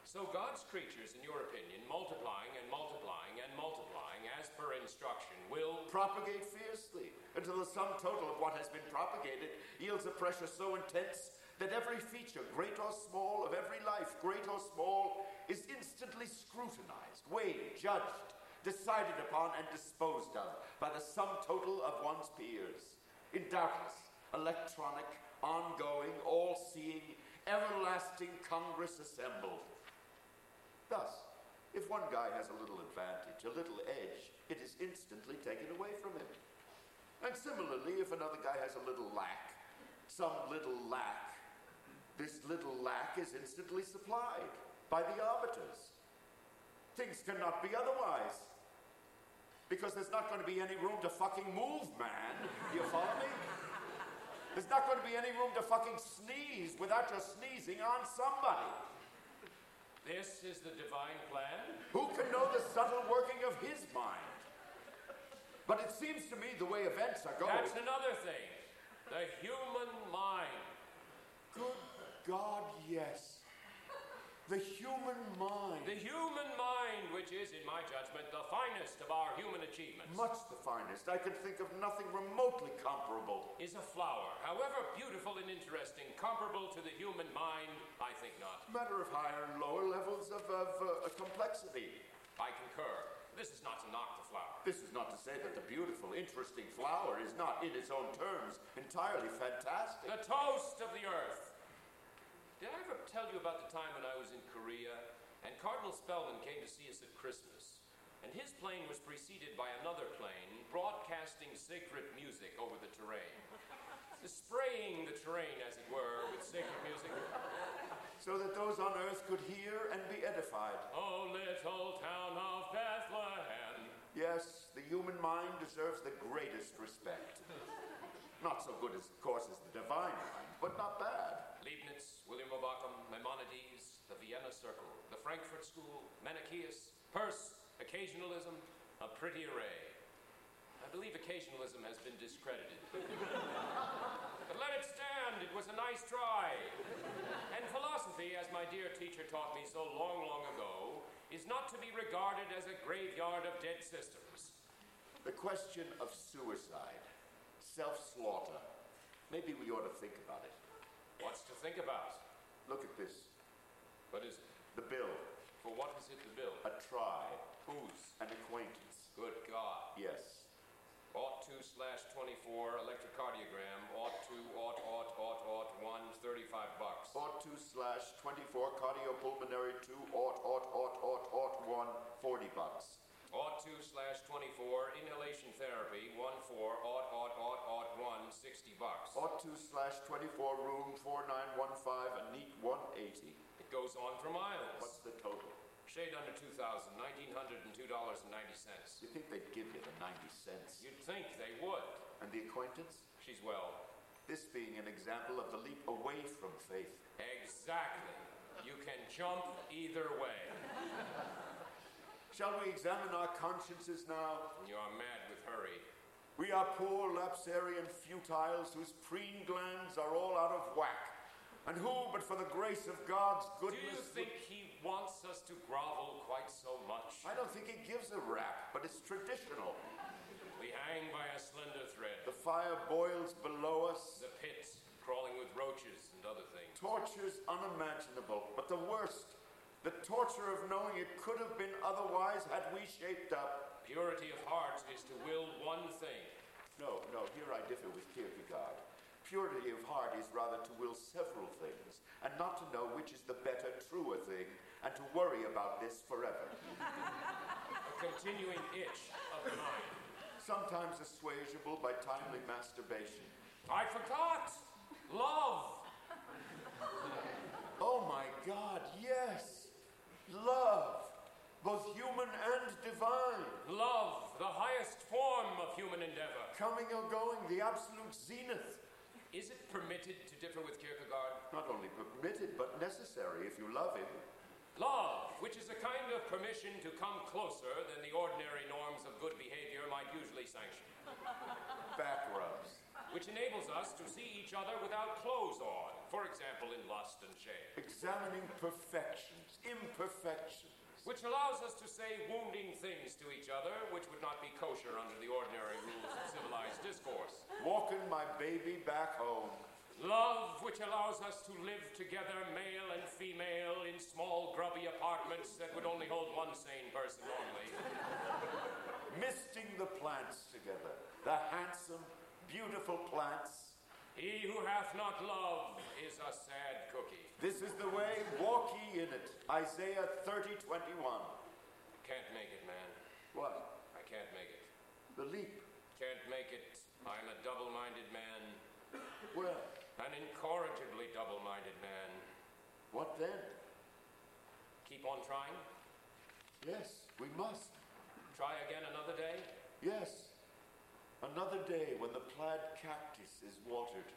So God's creatures, in your opinion, multiplying and multiplying and multiplying as per instruction, will... propagate fiercely until the sum total of what has been propagated yields a pressure so intense that every feature, great or small, of every life, great or small, is instantly scrutinized, weighed, judged, decided upon, and disposed of by the sum total of one's peers. In doubtless, electronic, ongoing, all-seeing, everlasting Congress assembled. Thus, if one guy has a little advantage, a little edge, it is instantly taken away from him. And similarly, if another guy has a little lack, some little lack, this little lack is instantly supplied by the arbiters. Things cannot be otherwise, because there's not going to be any room to fucking move, man. You follow me? There's not going to be any room to fucking sneeze without your sneezing on somebody. This is the divine plan? Who can know the subtle working of his mind? But it seems to me the way events are going... That's another thing. The human mind. Good God, yes. The human mind. The human mind, which is, in my judgment, the finest of our human achievements. Much the finest. I can think of nothing remotely comparable. Is a flower, however beautiful and interesting, comparable to the human mind? I think not. Matter of higher and lower levels of complexity. I concur. This is not to knock the flower. This is not to say that the beautiful, interesting flower is not, in its own terms, entirely fantastic. The toast of the earth. Did I ever tell you about the time when I was in Korea and Cardinal Spellman came to see us at Christmas, and his plane was preceded by another plane broadcasting sacred music over the terrain, spraying the terrain, as it were, with sacred music? So that those on earth could hear and be edified. Oh, little town of Bethlehem. Yes, the human mind deserves the greatest respect. Not so good, of course, as the divine mind, but not bad. Leibniz, William of Ockham, Maimonides, the Vienna Circle, the Frankfurt School, Manichaeus, Peirce, occasionalism, a pretty array. I believe occasionalism has been discredited. But let it stand, it was a nice try. And philosophy, as my dear teacher taught me so long, long ago, is not to be regarded as a graveyard of dead systems. The question of suicide. Self-slaughter. Maybe we ought to think about it. What's to think about? Look at this. What is it? The bill. For what is it, the bill? A try. Whose? An acquaintance. Good God. Yes. Ought to /24 electrocardiogram. Ought to ought 1 $35. Ought to /24 cardiopulmonary 2 ought 1 $40. Ought to /24 inhalation therapy 1 4 ought 1 $60. Ought to /24 room 4915 a neat 180. It goes on for miles. What's the total? Shade under 2,000, $1,902.90. You think they'd give you the 90 cents? You'd think they would. And the acquaintance? She's well. This being an example of the leap away from faith. Exactly. You can jump either way. Shall we examine our consciences now? You are mad with hurry. We are poor, lapsarian futiles whose preen glands are all out of whack. And who, but for the grace of God's goodness... Do you think he wants us to grovel quite so much? I don't think he gives a rap, but it's traditional. We hang by a slender thread. The fire boils below us. The pit, crawling with roaches and other things. Tortures unimaginable, but the worst... The torture of knowing it could have been otherwise had we shaped up. Purity of heart is to will one thing. No, here I differ with Kierkegaard. Purity of heart is rather to will several things, and not to know which is the better, truer thing, and to worry about this forever. A continuing itch of the mind. Sometimes assuageable by timely masturbation. I forgot! Love! Oh my God, yes! Love, both human and divine. Love, the highest form of human endeavor. Coming or going, the absolute zenith. Is it permitted to differ with Kierkegaard? Not only permitted, but necessary if you love him. Love, which is a kind of permission to come closer than the ordinary norms of good behavior might usually sanction. Back rubs. Which enables us to see each other without clothes on, for example, in lust and shame. Examining perfections, imperfections. Which allows us to say wounding things to each other, which would not be kosher under the ordinary rules of civilized discourse. Walking my baby back home. Love which allows us to live together, male and female, in small, grubby apartments that would only hold one sane person only. Misting the plants together, the handsome, beautiful plants. He who hath not love is a sad cookie. This is the way, walk ye in it. Isaiah 30:21. Can't make it, man. What? I can't make it. The leap. Can't make it. I'm a double-minded man. Well, an incorrigibly double-minded man. What then? Keep on trying? Yes, we must. Try again another day? Yes. Another day when the plaid cactus is watered,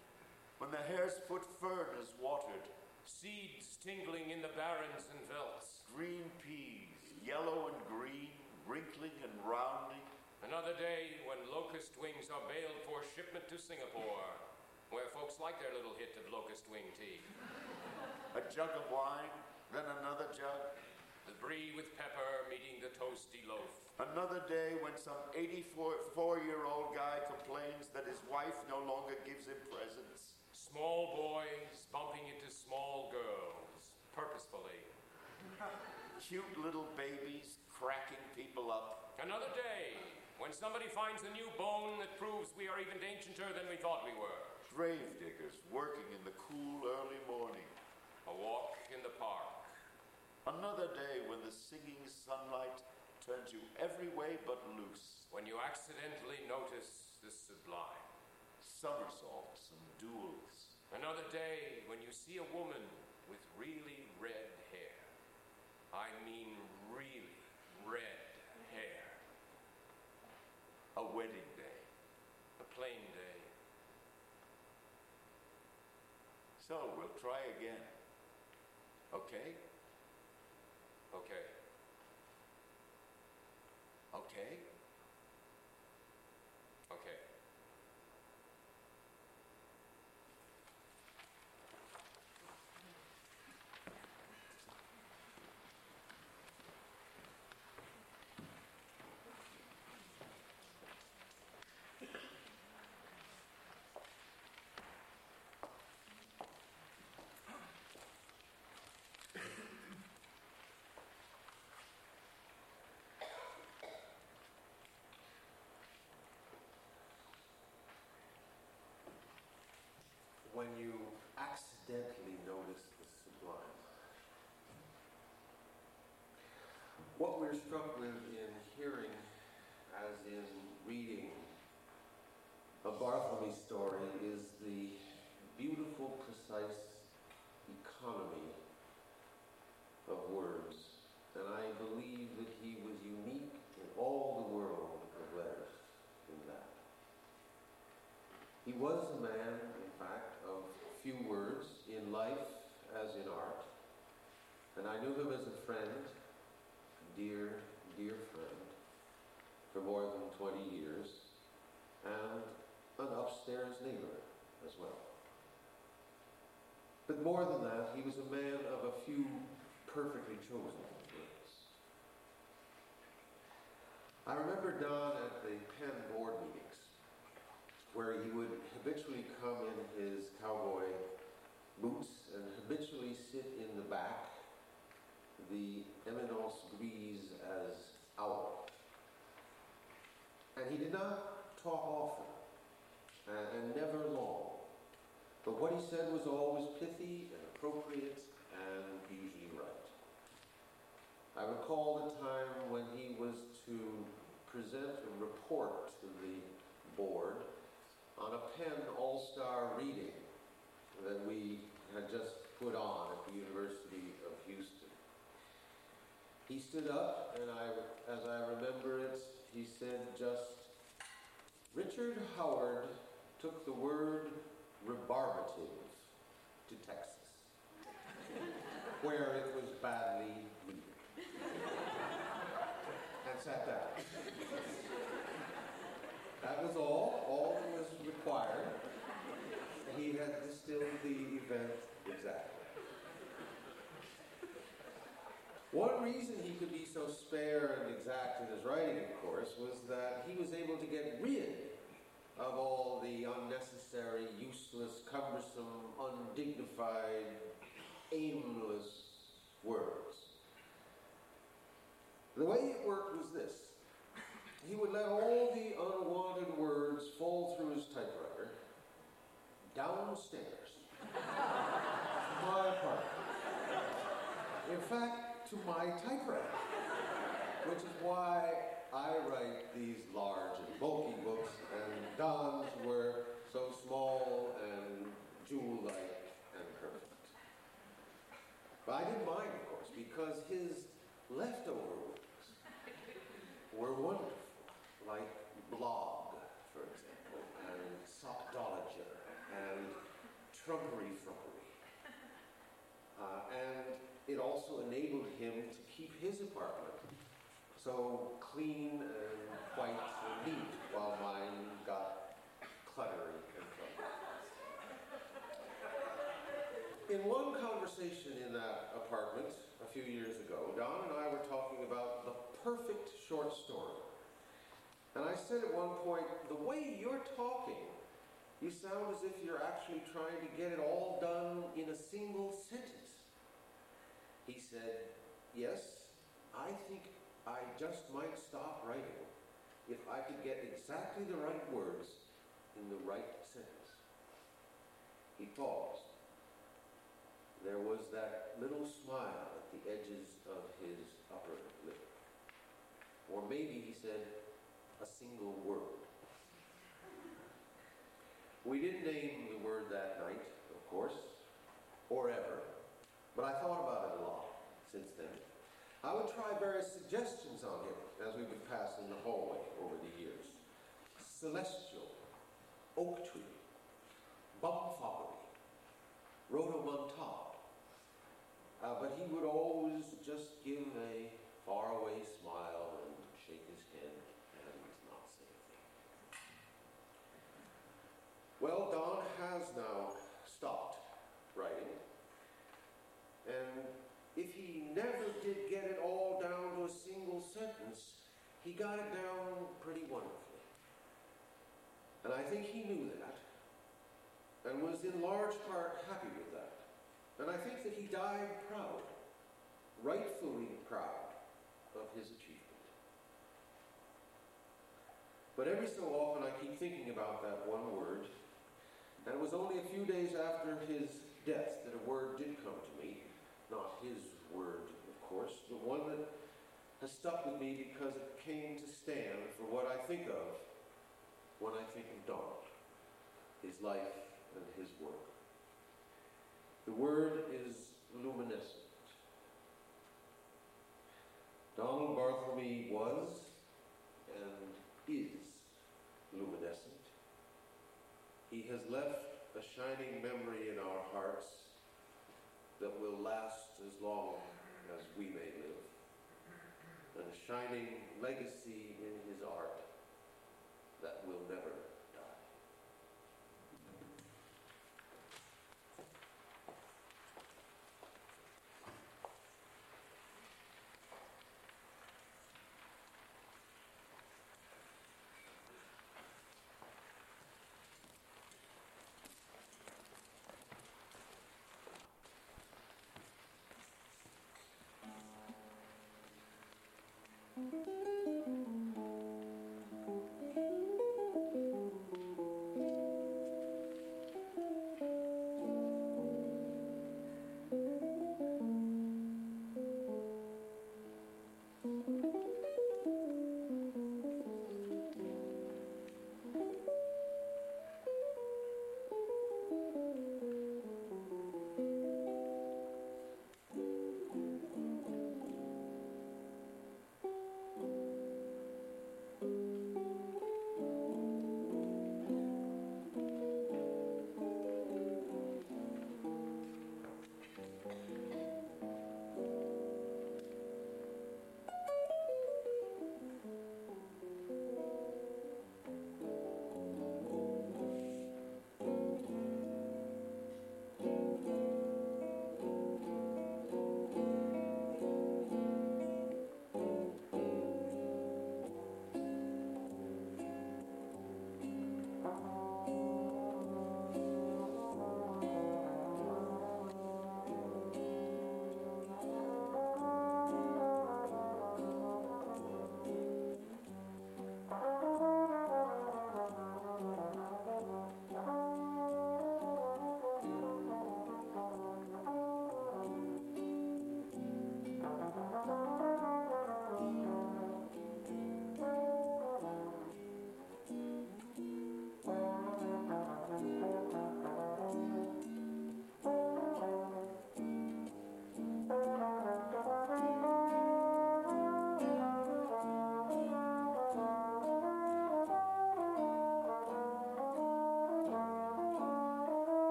when the hare's foot fern is watered. Seeds tingling in the barrens and velds. Green peas, yellow and green, wrinkling and rounding. Another day when locust wings are baled for shipment to Singapore, where folks like their little hit of locust wing tea. A jug of wine, then another jug. The brie with pepper meeting the toasty loaf. Another day when some 84-year-old guy complains that his wife no longer gives him presents. Small boys bumping into small girls, purposefully. Cute little babies cracking people up. Another day when somebody finds a new bone that proves we are even ancienter than we thought we were. Grave diggers working in the cool early morning. A walk in the park. Another day when the singing sunlight turns you every way but loose. When you accidentally notice the sublime. Somersaults and duels. Another day when you see a woman with really red hair. I mean really red hair. A wedding day. A plain day. So we'll try again. Okay? Okay. Okay? Okay. When you accidentally notice the sublime. What we're struck with in hearing, as in reading, a Barthelme story is the beautiful, precise economy of words. And I believe that he was unique in all the world of letters in that. He was a man, in fact, of few words, in life as in art. And I knew him as a friend, dear, dear friend, for more than 20 years, and an upstairs neighbor as well. But more than that, he was a man of a few perfectly chosen words. I remember Don at the PEN board meetings, where he would habitually come in his cowboy boots and habitually sit in the back, the eminence grise as owl. And he did not talk often, and never long. But what he said was always pithy and appropriate and usually right. I recall the time when he was to present a report to the board on a PEN all-star reading that we had just put on at the University of Houston. He stood up, and as I remember it, he said just, Richard Howard took the word rebarbative to Texas, where it was badly needed, and sat down. That was all that was required. He had distilled the event exactly. One reason he could be so spare and exact in his writing, of course, was that he was able to get rid of all the unnecessary, useless, cumbersome, undignified, aimless words. The way it worked was this. He would let all the unwanted words fall through his typewriter downstairs to my apartment. In fact, to my typewriter, which is why I write these large and bulky books, and Don's were so small and jewel-like and perfect. But I didn't mind, of course, because his leftover words were wonderful, like blog, for example, and sopdologer, and trumpery-frumpery. And it also enabled him to keep his apartment so clean and white and neat, while mine got cluttery and cluttery. In one conversation in that apartment a few years ago, Don and I were talking about the perfect short story. And I said at one point, the way you're talking, you sound as if you're actually trying to get it all done in a single sentence. He said, yes, I think I just might stop writing if I could get exactly the right words in the right sentence. He paused. There was that little smile at the edges of his upper lip. Or maybe, he said, a single word. We didn't name the word that night, of course, or ever, but I thought about it a lot since then. I would try various suggestions on him as we would pass in the hallway over the years. Celestial, oak tree, bumfobbery, rhodomontade. But he would always just give a faraway smile and shake his head and not say anything. Well, Don has now stopped writing, and if he never did get it all down to a single sentence, he got it down pretty wonderfully. And I think he knew that, and was in large part happy with that. And I think that he died proud, rightfully proud, of his achievement. But every so often I keep thinking about that one word, and it was only a few days after his death that a word did come to me. Not his word, of course, but one that has stuck with me because it came to stand for what I think of when I think of Donald, his life and his work. The word is luminescent. Donald Barthelme was and is luminescent. He has left a shining memory in our hearts that will last as long as we may live, and a shining legacy in his art that will never